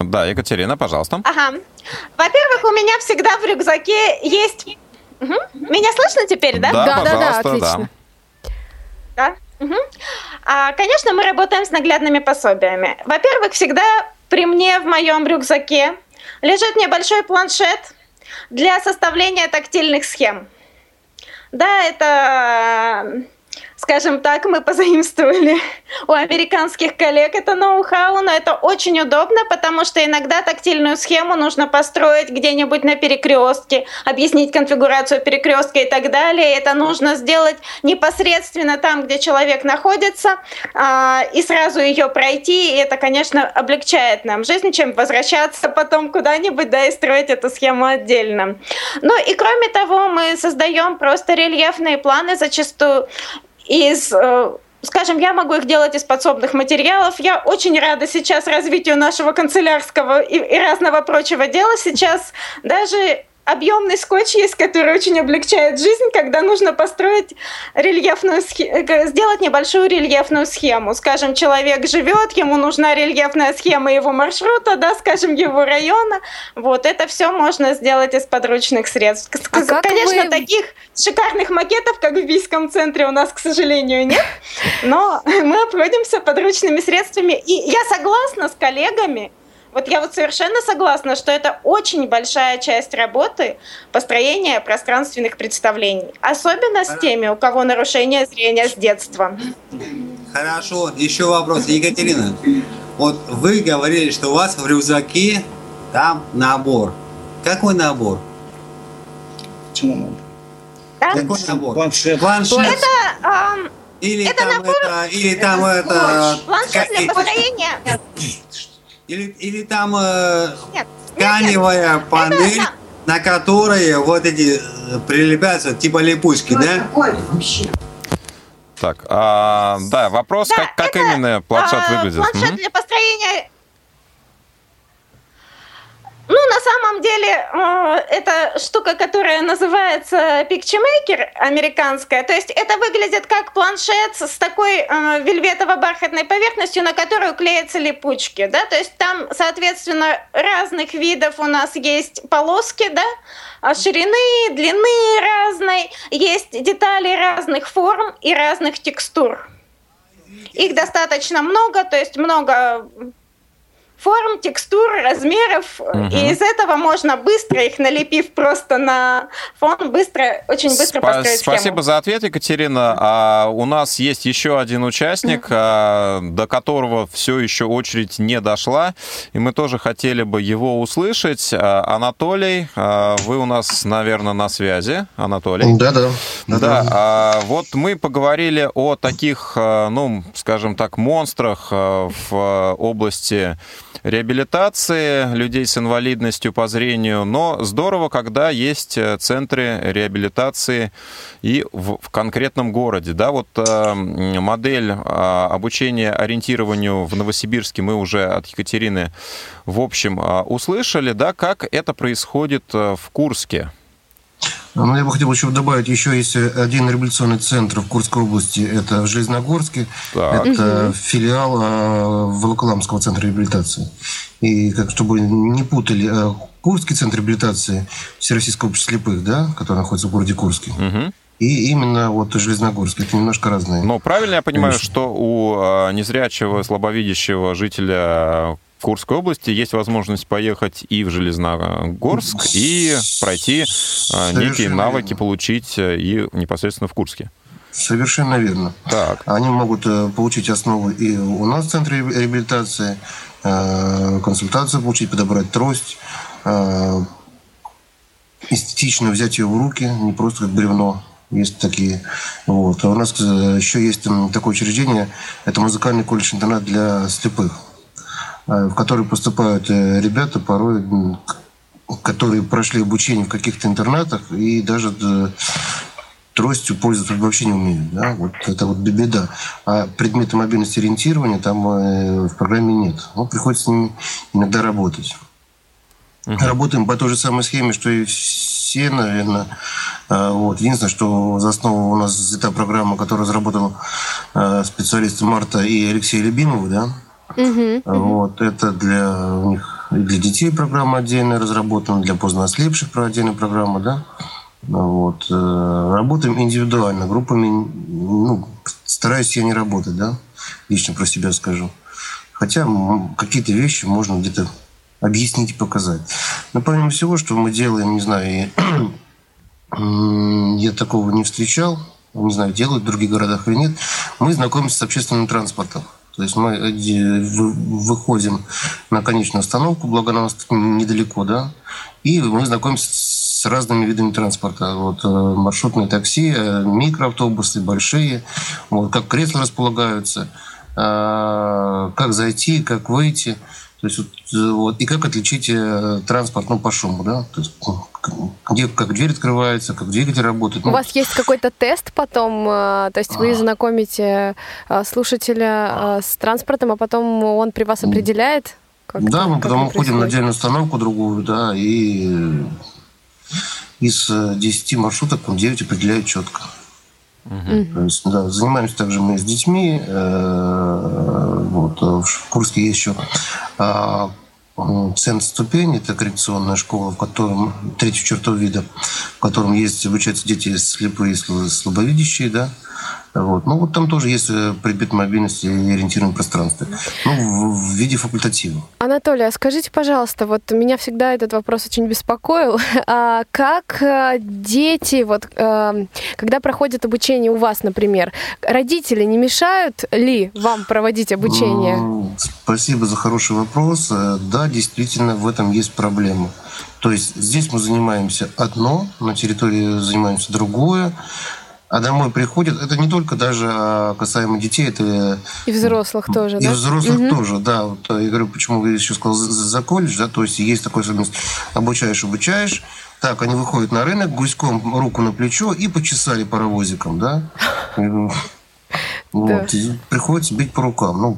Да, Екатерина, пожалуйста. Ага. Во-первых, у меня всегда в рюкзаке есть... Угу. Меня слышно теперь, да? Да, отлично. Да. Угу. Конечно, мы работаем с наглядными пособиями. Во-первых, всегда при мне в моем рюкзаке лежит небольшой планшет для составления тактильных схем. Да, это, скажем так, мы позаимствовали у американских коллег это ноу-хау, но это очень удобно, потому что иногда тактильную схему нужно построить где-нибудь на перекрестке, объяснить конфигурацию перекрестка и так далее. Это нужно сделать непосредственно там, где человек находится, и сразу ее пройти. И это, конечно, облегчает нам жизнь, чем возвращаться потом куда-нибудь, да, и строить эту схему отдельно. Ну и кроме того, мы создаем просто рельефные планы зачастую. Из, скажем, я могу их делать из подсобных материалов. Я очень рада сейчас развитию нашего канцелярского и разного прочего дела. Сейчас даже объемный скотч есть, который очень облегчает жизнь, когда нужно построить рельефную схему, сделать небольшую рельефную схему. Скажем, человек живет, ему нужна рельефная схема его маршрута, да, скажем, его района. Вот это все можно сделать из подручных средств. Конечно, таких шикарных макетов, как в Бийском центре, у нас, к сожалению, нет, но мы обходимся подручными средствами. И я согласна с коллегами. Вот я вот совершенно согласна, что это очень большая часть работы построения пространственных представлений. Особенно с теми, у кого нарушение зрения с детства. Хорошо. Еще вопрос. Екатерина, вот вы говорили, что у вас в рюкзаке там набор. Какой набор? Почему набор? Да? Какой набор? Планшет. Или там это... Планшет для построения... Или там тканевая панель, это... на которой вот эти прилепятся, типа липучки, что да? Такое вообще? Так, да, вопрос, да, как это, именно планшет выглядит? Планшет для построения... Ну, на самом деле, это штука, которая называется пикчемейкер американская. То есть это выглядит как планшет с такой вельветово-бархатной поверхностью, на которую клеятся липучки. Да? То есть там, соответственно, разных видов у нас есть полоски, да? Ширины, длины разной, есть детали разных форм и разных текстур. Их достаточно много, то есть много... форм, текстур, размеров. Угу. И из этого можно быстро, их налепив просто на фон, быстро, очень быстро построить схему. Спасибо за ответ, Екатерина. У нас есть еще один участник, до которого все еще очередь не дошла. И мы тоже хотели бы его услышать. Анатолий, вы у нас, наверное, на связи. Анатолий. Да. Вот мы поговорили о таких, скажем так, монстрах в области... реабилитации людей с инвалидностью по зрению, но здорово, когда есть центры реабилитации и в конкретном городе. Да, вот модель обучения ориентированию в Новосибирске мы уже от Екатерины, в общем, услышали, да, как это происходит в Курске. Но я бы хотел еще добавить, еще есть один реабилитационный центр в Курской области, это в Железногорске, так. Это филиал Волоколамского центра реабилитации. И как, чтобы не путали, Курский центр реабилитации Всероссийского общества слепых, да, который находится в городе Курске, и именно вот Железногорск. Это немножко разные. Но правильно я понимаю, что у незрячего, слабовидящего жителя в Курской области есть возможность поехать и в Железногорск, и пройти некие навыки, получить и непосредственно в Курске. Совершенно верно. Так. Они могут получить основу и у нас в центре реабилитации, консультацию получить, подобрать трость, эстетично взять ее в руки, не просто как бревно. Есть такие. Вот. А у нас еще есть такое учреждение, это музыкальный колледж-интернат для слепых, в который поступают ребята порой которые прошли обучение в каких-то интернатах и даже тростью пользоваться вообще не умеют. Да? Вот это вот беда. А предметы мобильности ориентирования там в программе нет. Ну, приходится с ними иногда работать. Работаем по той же самой схеме, что и все, наверное. Вот. Единственное, что за основу у нас взята программа, которую разработал специалисты Марта и Алексея Любимова. Да? Вот. Это для у них для детей программа отдельная разработана, для поздноослепших отдельная программа. Да? Вот. Работаем индивидуально, группами. Ну, стараюсь я не работать, да? Лично про себя скажу. Хотя какие-то вещи можно где-то объяснить и показать. Но помимо всего, что мы делаем, не знаю, я такого не встречал, не знаю, делают в других городах или нет, мы знакомимся с общественным транспортом. То есть мы выходим на конечную остановку, благо нам недалеко, да, и мы знакомимся с разными видами транспорта. Вот, маршрутные такси, микроавтобусы, большие, вот, как кресла располагаются, как зайти, как выйти. То есть, вот, и как отличить транспорт по шуму, да? То есть, где, как дверь открывается, как двигатель работает. У вас есть какой-то тест потом, то есть вы знакомите слушателя с транспортом, а потом он при вас определяет? Да, мы потом уходим на отдельную остановку другую, да, и из 10 маршруток 9 определяют четко. То есть, да, занимаемся также мы с детьми. Вот, в Курске есть еще центр ступени, это коррекционная школа, в котором третью черту вида, в котором есть обучаются дети слепые, слабовидящие, да. Вот. Ну, вот там тоже есть предмет мобильности и ориентированное пространство. Ну, в виде факультатива. Анатолий, а скажите, пожалуйста, вот меня всегда этот вопрос очень беспокоил. А как дети, вот, когда проходят обучение у вас, например, родители не мешают ли вам проводить обучение? Спасибо за хороший вопрос. Да, действительно, в этом есть проблема. То есть здесь мы занимаемся одно, на территории занимаемся другое. А домой приходят, это не только даже касаемо детей, это... И взрослых тоже, да? И взрослых тоже, да. Вот я говорю, почему я еще сказал за колледж, да, то есть есть такой особенность, обучаешь, так, они выходят на рынок, гуськом руку на плечо и почесали паровозиком, да. Вот, приходится бить по рукам, ну...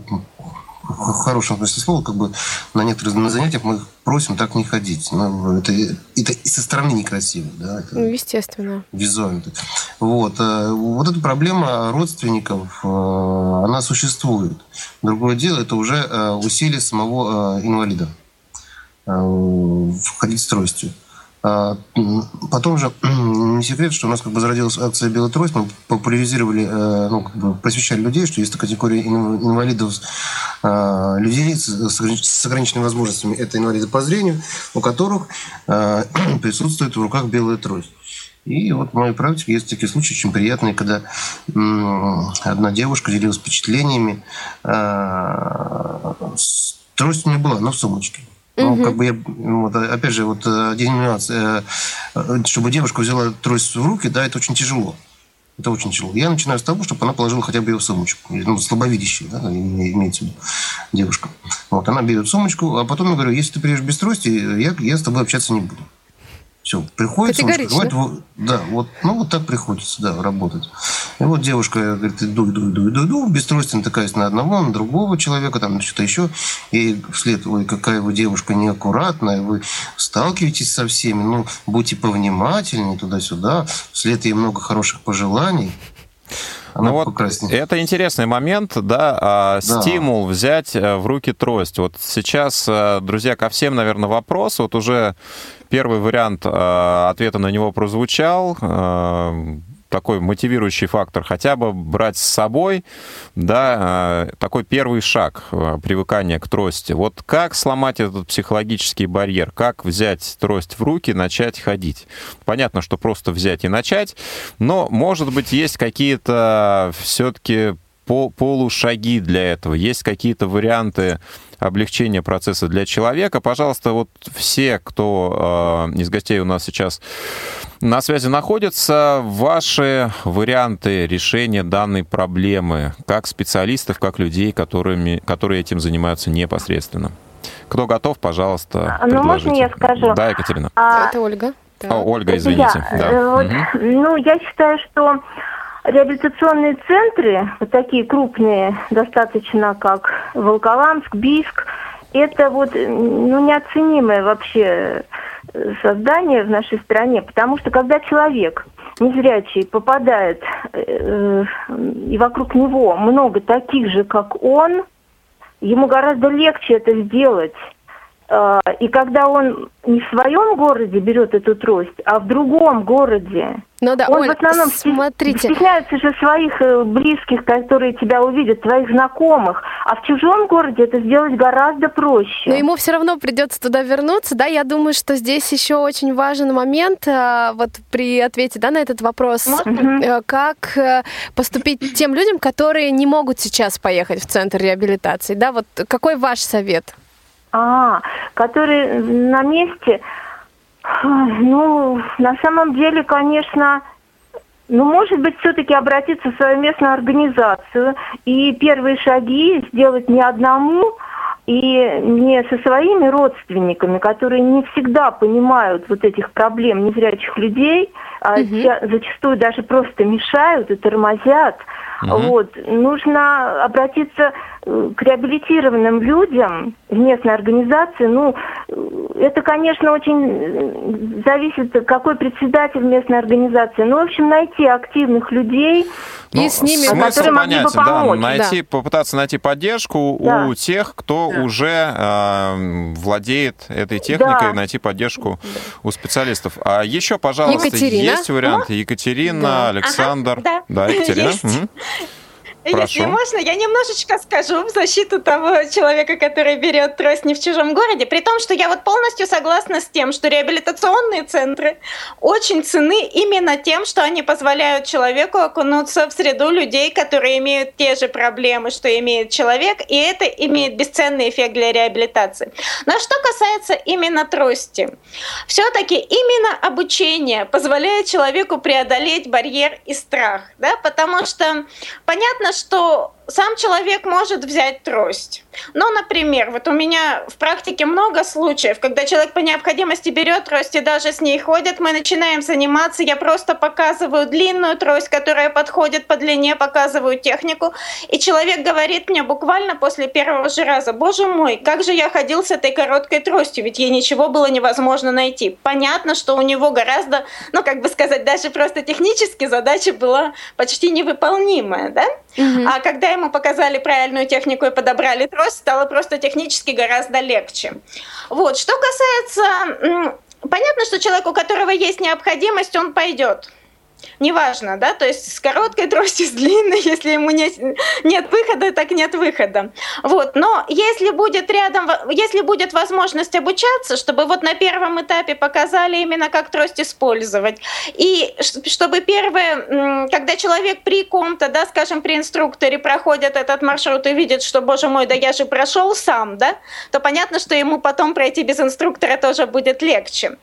В хорошем смысле слова, как бы на некоторых на занятиях мы их просим так не ходить. Но это и со стороны некрасиво. Да? Это естественно. Визуально. Вот. Вот эта проблема родственников, она существует. Другое дело, это уже усилие самого инвалида входить с тростью. Потом же, не секрет, что у нас как бы зародилась акция «Белая трость». Мы популяризировали, ну, как бы просвещали людей, что есть такая категория инвалидов, людей с ограниченными возможностями. Это инвалиды по зрению, у которых присутствует в руках «Белая трость». И вот в моей практике есть такие случаи очень приятные, когда одна девушка делилась впечатлениями. Трость у нее была, но в сумочке. Ну, как бы я, вот, опять же, вот один нюанс, чтобы девушка взяла трость в руки, да, это очень тяжело. Это очень тяжело. Я начинаю с того, чтобы она положила хотя бы ее в сумочку. Ну, слабовидящая, да, имеется в виду девушка. Вот, она берет сумочку, а потом я говорю, если ты приедешь без трости, я с тобой общаться не буду. Все, приходится. Да, вот, ну вот так приходится, да, работать. И вот девушка говорит, иду, без трости натыкаюсь на одного, на другого человека, там что-то еще. И вслед, ой, какая вы девушка неаккуратная, вы сталкиваетесь со всеми, ну, будьте повнимательнее туда-сюда. Вслед ей много хороших пожеланий. Она ну вот это интересный момент, да, стимул взять в руки трость. Вот сейчас, друзья, ко всем, наверное, вопрос. Вот уже первый вариант ответа на него прозвучал. Такой мотивирующий фактор, хотя бы брать с собой, да, такой первый шаг привыкания к трости. Вот как сломать этот психологический барьер, как взять трость в руки, начать ходить? Понятно, что просто взять и начать, но, может быть, есть какие-то все-таки полушаги для этого, есть какие-то варианты облегчение процесса для человека. Пожалуйста, вот все, кто из гостей у нас сейчас на связи находится, ваши варианты решения данной проблемы, как специалистов, как людей, которые этим занимаются непосредственно. Кто готов, пожалуйста, предложите. Ну, можно я скажу? Да, Екатерина. Это Ольга. Да. Ольга, извините. Я. Да. Вот, ну, я считаю, что реабилитационные центры, вот такие крупные, достаточно, как Волоколамск, Бийск, это вот, ну, неоценимое вообще создание в нашей стране, потому что когда человек незрячий попадает, и вокруг него много таких же, как он, ему гораздо легче это сделать. И когда он не в своем городе берет эту трость, а в другом городе, ну да, он, Оль, в основном стесняется же своих близких, которые тебя увидят, твоих знакомых. А в чужом городе это сделать гораздо проще. Но ему все равно придется туда вернуться, да? Я думаю, что здесь еще очень важен момент, вот при ответе, да, на этот вопрос, как поступить тем людям, которые не могут сейчас поехать в центр реабилитации, да? Вот какой ваш совет? Которые на месте, ну, на самом деле, конечно, ну, может быть, все-таки обратиться в свою местную организацию и первые шаги сделать не одному и не со своими родственниками, которые не всегда понимают вот этих проблем незрячих людей, а зачастую даже просто мешают и тормозят. Вот. Нужно обратиться к реабилитированным людям в местной организации. Ну, это, конечно, очень зависит, какой председатель местной организации. Ну, в общем, найти активных людей, ну, и с ними, которые могли бы помочь. Да, найти, да. Попытаться найти поддержку у тех, кто уже владеет этой техникой, найти поддержку у специалистов. А еще, пожалуйста, Екатерина. Есть варианты? Екатерина, Александр. Да, Екатерина. Прошу. Если можно, я немножечко скажу в защиту того человека, который берет трость не в чужом городе, при том, что я вот полностью согласна с тем, что реабилитационные центры очень ценны именно тем, что они позволяют человеку окунуться в среду людей, которые имеют те же проблемы, что имеет человек, и это имеет бесценный эффект для реабилитации. Но что касается именно трости, все-таки именно обучение позволяет человеку преодолеть барьер и страх, да, потому что понятно, что сам человек может взять трость. Но, например, вот у меня в практике много случаев, когда человек по необходимости берет трость и даже с ней ходит, мы начинаем заниматься, я просто показываю длинную трость, которая подходит по длине, показываю технику, и человек говорит мне буквально после первого же раза: «Боже мой, как же я ходил с этой короткой тростью, ведь ей ничего было невозможно найти». Понятно, что у него гораздо, ну, как бы сказать, даже просто технически задача была почти невыполнимая, да? А когда ему показали правильную технику и подобрали трость, стало просто технически гораздо легче. Вот. Что касается... Понятно, что человек, у которого есть необходимость, он пойдет. Неважно, да, то есть с короткой тростью, с длинной, если ему нет выхода, так нет выхода. Вот, но если будет рядом, если будет возможность обучаться, чтобы вот на первом этапе показали именно, как трость использовать, и чтобы первое, когда человек при ком-то, да, скажем, при инструкторе проходит этот маршрут и видит, что, боже мой, да я же прошел сам, да, то понятно, что ему потом пройти без инструктора тоже будет легче.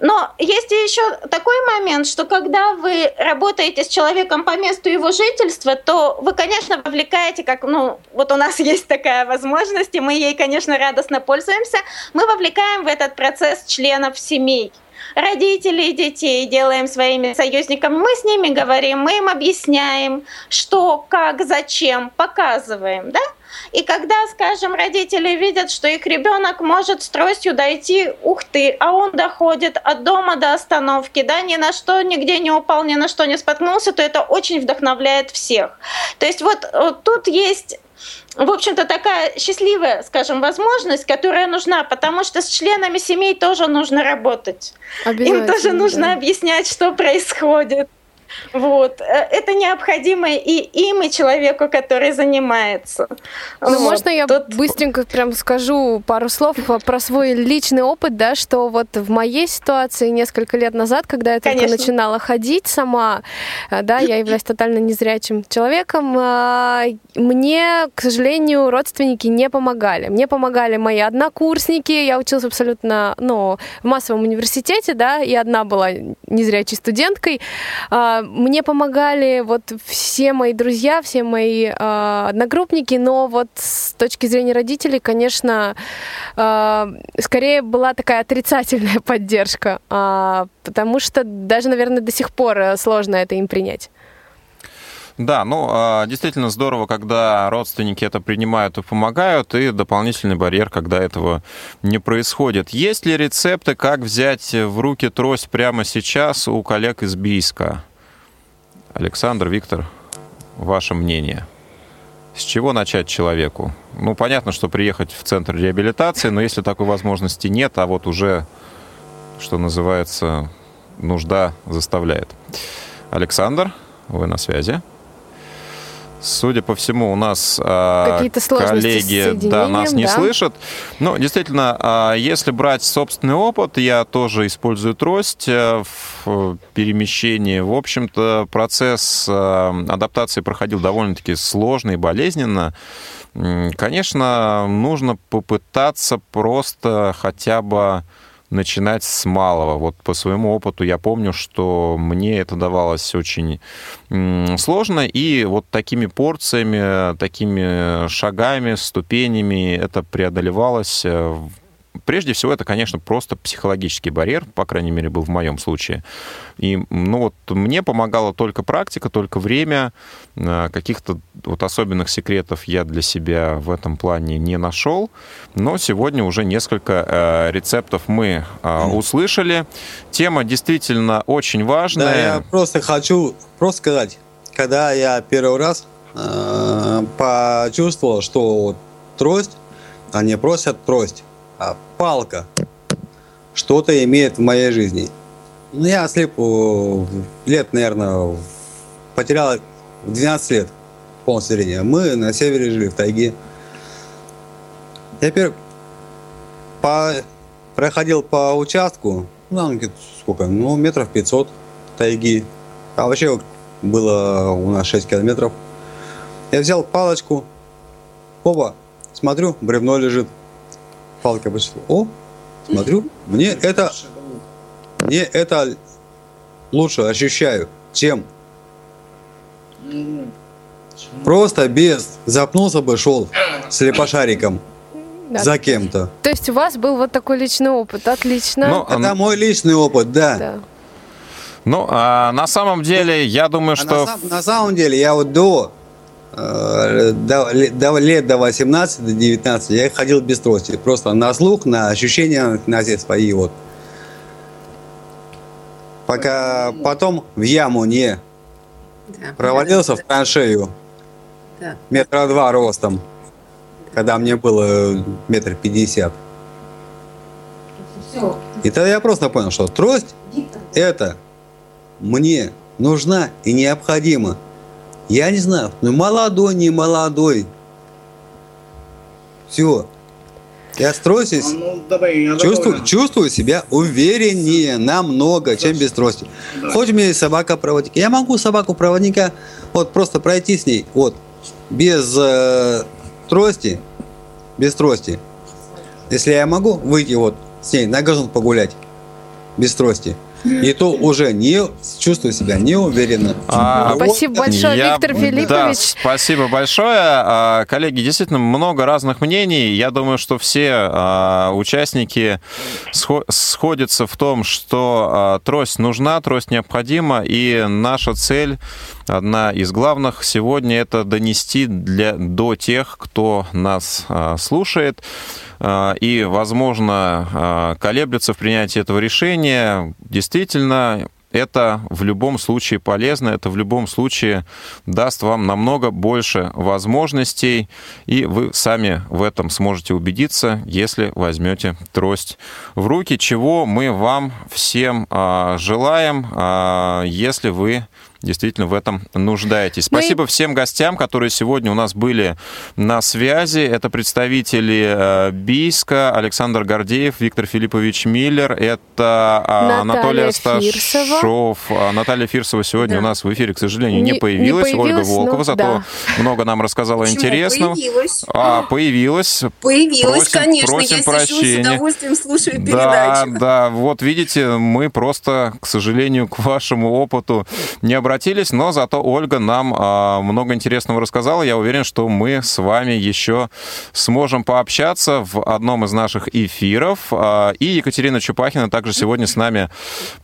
Но есть еще такой момент, что когда вы работаете с человеком по месту его жительства, то вы, конечно, вовлекаете, как, ну, вот у нас есть такая возможность, и мы ей, конечно, радостно пользуемся, мы вовлекаем в этот процесс членов семей, родителей детей, делаем своими союзниками, мы с ними говорим, мы им объясняем, что, как, зачем, показываем, да? И когда, скажем, родители видят, что их ребенок может с тростью дойти, ух ты, а он доходит от дома до остановки, да, ни на что, нигде не упал, ни на что не споткнулся, то это очень вдохновляет всех. То есть вот тут есть... В общем-то, такая счастливая, скажем, возможность, которая нужна, потому что с членами семей тоже нужно работать. Им тоже нужно объяснять, что происходит. Вот. Это необходимо и им, и человеку, который занимается. Ну, можно я быстренько прям скажу пару слов про свой личный опыт, да, что вот в моей ситуации несколько лет назад, когда я только начинала ходить сама, да, я являюсь тотально незрячим человеком, мне, к сожалению, родственники не помогали. Мне помогали мои однокурсники, я училась абсолютно, ну, в массовом университете, да, и одна была незрячей студенткой. Мне помогали вот все мои друзья, все мои одногруппники, но вот с точки зрения родителей, конечно, скорее была такая отрицательная поддержка, потому что даже, наверное, до сих пор сложно это им принять. Да, действительно здорово, когда родственники это принимают и помогают, и дополнительный барьер, когда этого не происходит. Есть ли рецепты, как взять в руки трость прямо сейчас у коллег из Бийска? Александр, Виктор, ваше мнение. С чего начать человеку? Понятно, что приехать в центр реабилитации, но если такой возможности нет, а вот уже, что называется, нужда заставляет. Александр, вы на связи. Судя по всему, у нас коллеги нас не слышат. Действительно, если брать собственный опыт, я тоже использую трость в перемещении. В общем-то, процесс адаптации проходил довольно-таки сложно и болезненно. Конечно, нужно попытаться просто хотя бы начинать с малого. Вот по своему опыту я помню, что мне это давалось очень сложно, и вот такими порциями, такими шагами, ступенями это преодолевалось. Прежде всего, это, конечно, просто психологический барьер, по крайней мере, был в моем случае. И, мне помогала только практика, только время. Каких-то особенных секретов я для себя в этом плане не нашел. Но сегодня уже несколько рецептов мы услышали. Тема действительно очень важная. Да, я просто хочу сказать, когда я первый раз почувствовал, что трость, они просят трость, палка что-то имеет в моей жизни. Я ослеп лет, наверное, потерял 12 лет полностью зрения. Мы на севере жили, в тайге. Теперь проходил по участку, сколько? Метров 500 тайги. А вообще было у нас 6 километров. Я взял палочку, смотрю, бревно лежит. Палка вышла. Смотрю, мне это лучше ощущаю, чем просто без запнулся бы шел слепошариком. Да. За кем-то. То есть у вас был вот такой личный опыт, отлично. Это мой личный опыт, да. На самом деле, я думаю, что... На самом деле, я до 18, до 19 я ходил без трости. Просто на слух, на ощущения, на все свои. Пока потом в яму не провалился, в траншею. Да. 2 метра ростом. Когда мне было 1,50 метра. И тогда я просто понял, что трость это мне нужна и необходима. Я не знаю, молодой, не молодой. Все. Я стросюсь, чувствую себя увереннее намного, чем без трости. Да. Хоть у меня есть собака-проводник. Я могу собаку-проводника просто пройти с ней без трости. Без трости. Если я могу выйти с ней на газон погулять без трости. И то уже не чувствую себя неуверенно. Спасибо большое, Виктор Филиппович. Да, спасибо большое. Коллеги, действительно, много разных мнений. Я думаю, что все участники сходятся в том, что трость нужна, трость необходима. И наша цель, одна из главных сегодня, это донести до тех, кто нас слушает и, возможно, колеблется в принятии этого решения. Действительно, это в любом случае полезно, это в любом случае даст вам намного больше возможностей, и вы сами в этом сможете убедиться, если возьмете трость в руки, чего мы вам всем желаем, если вы действительно в этом нуждаетесь. Спасибо всем гостям, которые сегодня у нас были на связи. Это представители Бийска, Александр Гордеев, Виктор Филиппович Миллер, это Анатолий Асташов. Наталья Фирсова сегодня у нас в эфире, к сожалению, не появилась. Ольга Волкова, зато много нам рассказала интересного. Появилась. Появилась, конечно. Я с удовольствием слушаю передачу. Да, видите, мы просто, к сожалению, к вашему опыту не обращаемся. обратились, но зато Ольга нам много интересного рассказала. Я уверен, что мы с вами еще сможем пообщаться в одном из наших эфиров. И Екатерина Чупахина также сегодня с нами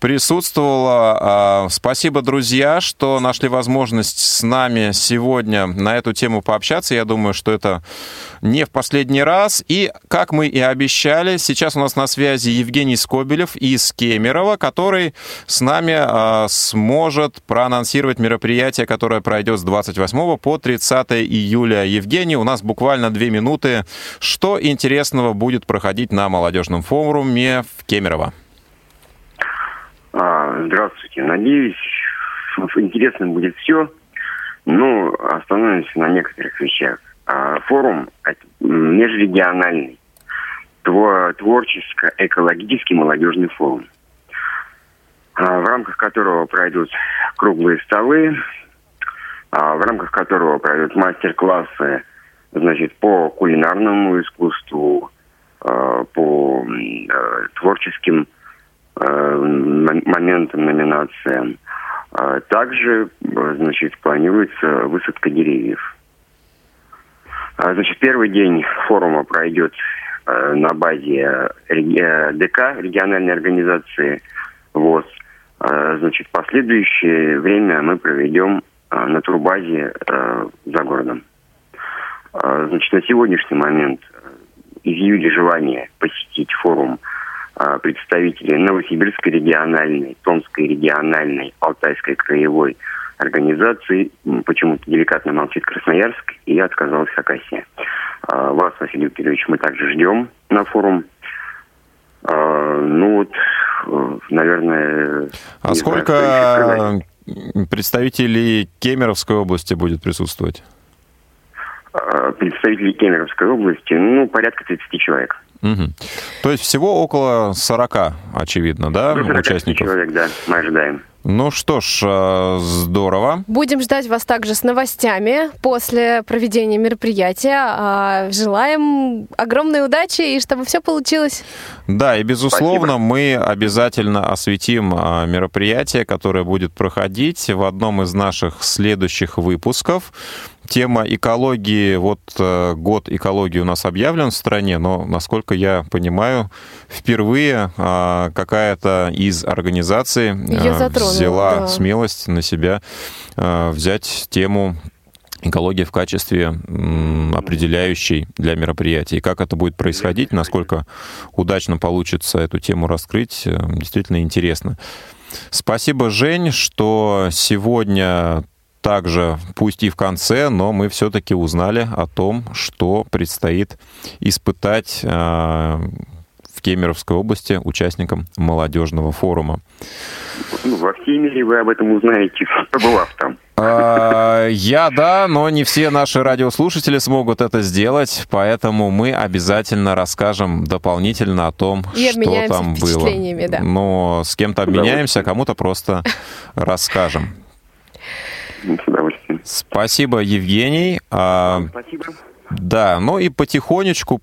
присутствовала. Спасибо, друзья, что нашли возможность с нами сегодня на эту тему пообщаться. Я думаю, что это не в последний раз. И, как мы и обещали, сейчас у нас на связи Евгений Скобелев из Кемерово, который с нами сможет проанонсировать мероприятие, которое пройдет с 28 по 30 июля. Евгений, у нас буквально 2 минуты. Что интересного будет проходить на молодежном форуме в Кемерово? Здравствуйте. Надеюсь, интересно будет все. Но остановимся на некоторых вещах. Форум межрегиональный, творческо-экологический молодежный форум, в рамках которого пройдут круглые столы, в рамках которого пройдут мастер-классы, значит, по кулинарному искусству, по творческим моментам, номинациям. Также, значит, планируется высадка деревьев. Значит, первый день форума пройдет на базе ДК, региональной организации ВОС. Значит, последующее время мы проведем на турбазе за городом. Значит, на сегодняшний момент изъявили желание посетить форум представители Новосибирской региональной, Томской региональной, Алтайской краевой организации. Почему-то деликатно молчит Красноярск, и я отказалась Хакасия. Вас, Василий Викторович, мы также ждем на форум. Ну вот, наверное... А сколько представителей Кемеровской области будет присутствовать? Представителей Кемеровской области, ну, порядка 30 человек. Угу. То есть всего около 40, очевидно, да, 40 участников? Человек, да, мы ожидаем. Ну что ж, здорово. Будем ждать вас также с новостями после проведения мероприятия. Желаем огромной удачи и чтобы все получилось. Да, и безусловно, спасибо. Мы обязательно осветим мероприятие, которое будет проходить в одном из наших следующих выпусков. Тема экологии, вот год экологии у нас объявлен в стране, но, насколько я понимаю, впервые какая-то из организаций взяла смелость на себя взять тему экологии в качестве определяющей для мероприятий. Как это будет происходить, насколько удачно получится эту тему раскрыть, действительно интересно. Спасибо, Жень, что сегодня... Также, пусть и в конце, но мы все-таки узнали о том, что предстоит испытать в Кемеровской области участникам молодежного форума. Ну, во всей мире вы об этом узнаете, побывав там. Я, да, но не все наши радиослушатели смогут это сделать, поэтому мы обязательно расскажем дополнительно о том, что там было. Да. Но с кем-то обменяемся, кому-то просто расскажем. С удовольствием. Спасибо, Евгений. Спасибо. Да, ну и потихонечку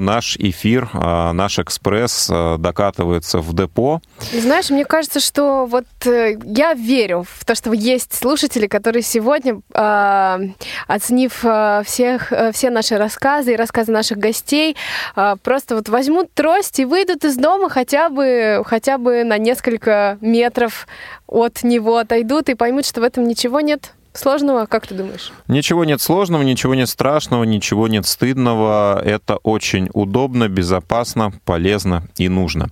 наш эфир, наш экспресс докатывается в депо. Знаешь, мне кажется, что вот я верю в то, что есть слушатели, которые сегодня, оценив все наши рассказы и рассказы наших гостей, просто вот возьмут трость и выйдут из дома хотя бы на несколько метров от него отойдут и поймут, что в этом ничего нет сложного, как ты думаешь? Ничего нет сложного, ничего нет страшного, ничего нет стыдного. Это очень удобно, безопасно, полезно и нужно.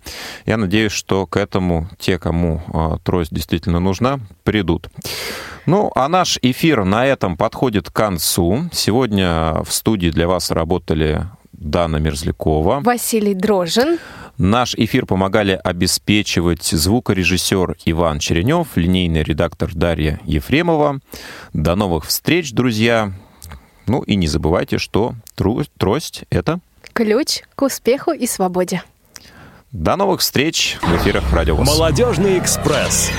Я надеюсь, что к этому те, кому трость действительно нужна, придут. Ну, а наш эфир на этом подходит к концу. Сегодня в студии для вас работали Дана Мерзлякова, Василий Дрожин. Наш эфир помогали обеспечивать звукорежиссер Иван Черенев, линейный редактор Дарья Ефремова. До новых встреч, друзья. Ну и не забывайте, что трость — это... ключ к успеху и свободе. До новых встреч в эфирах «Радио ВОС». «Молодежный экспресс».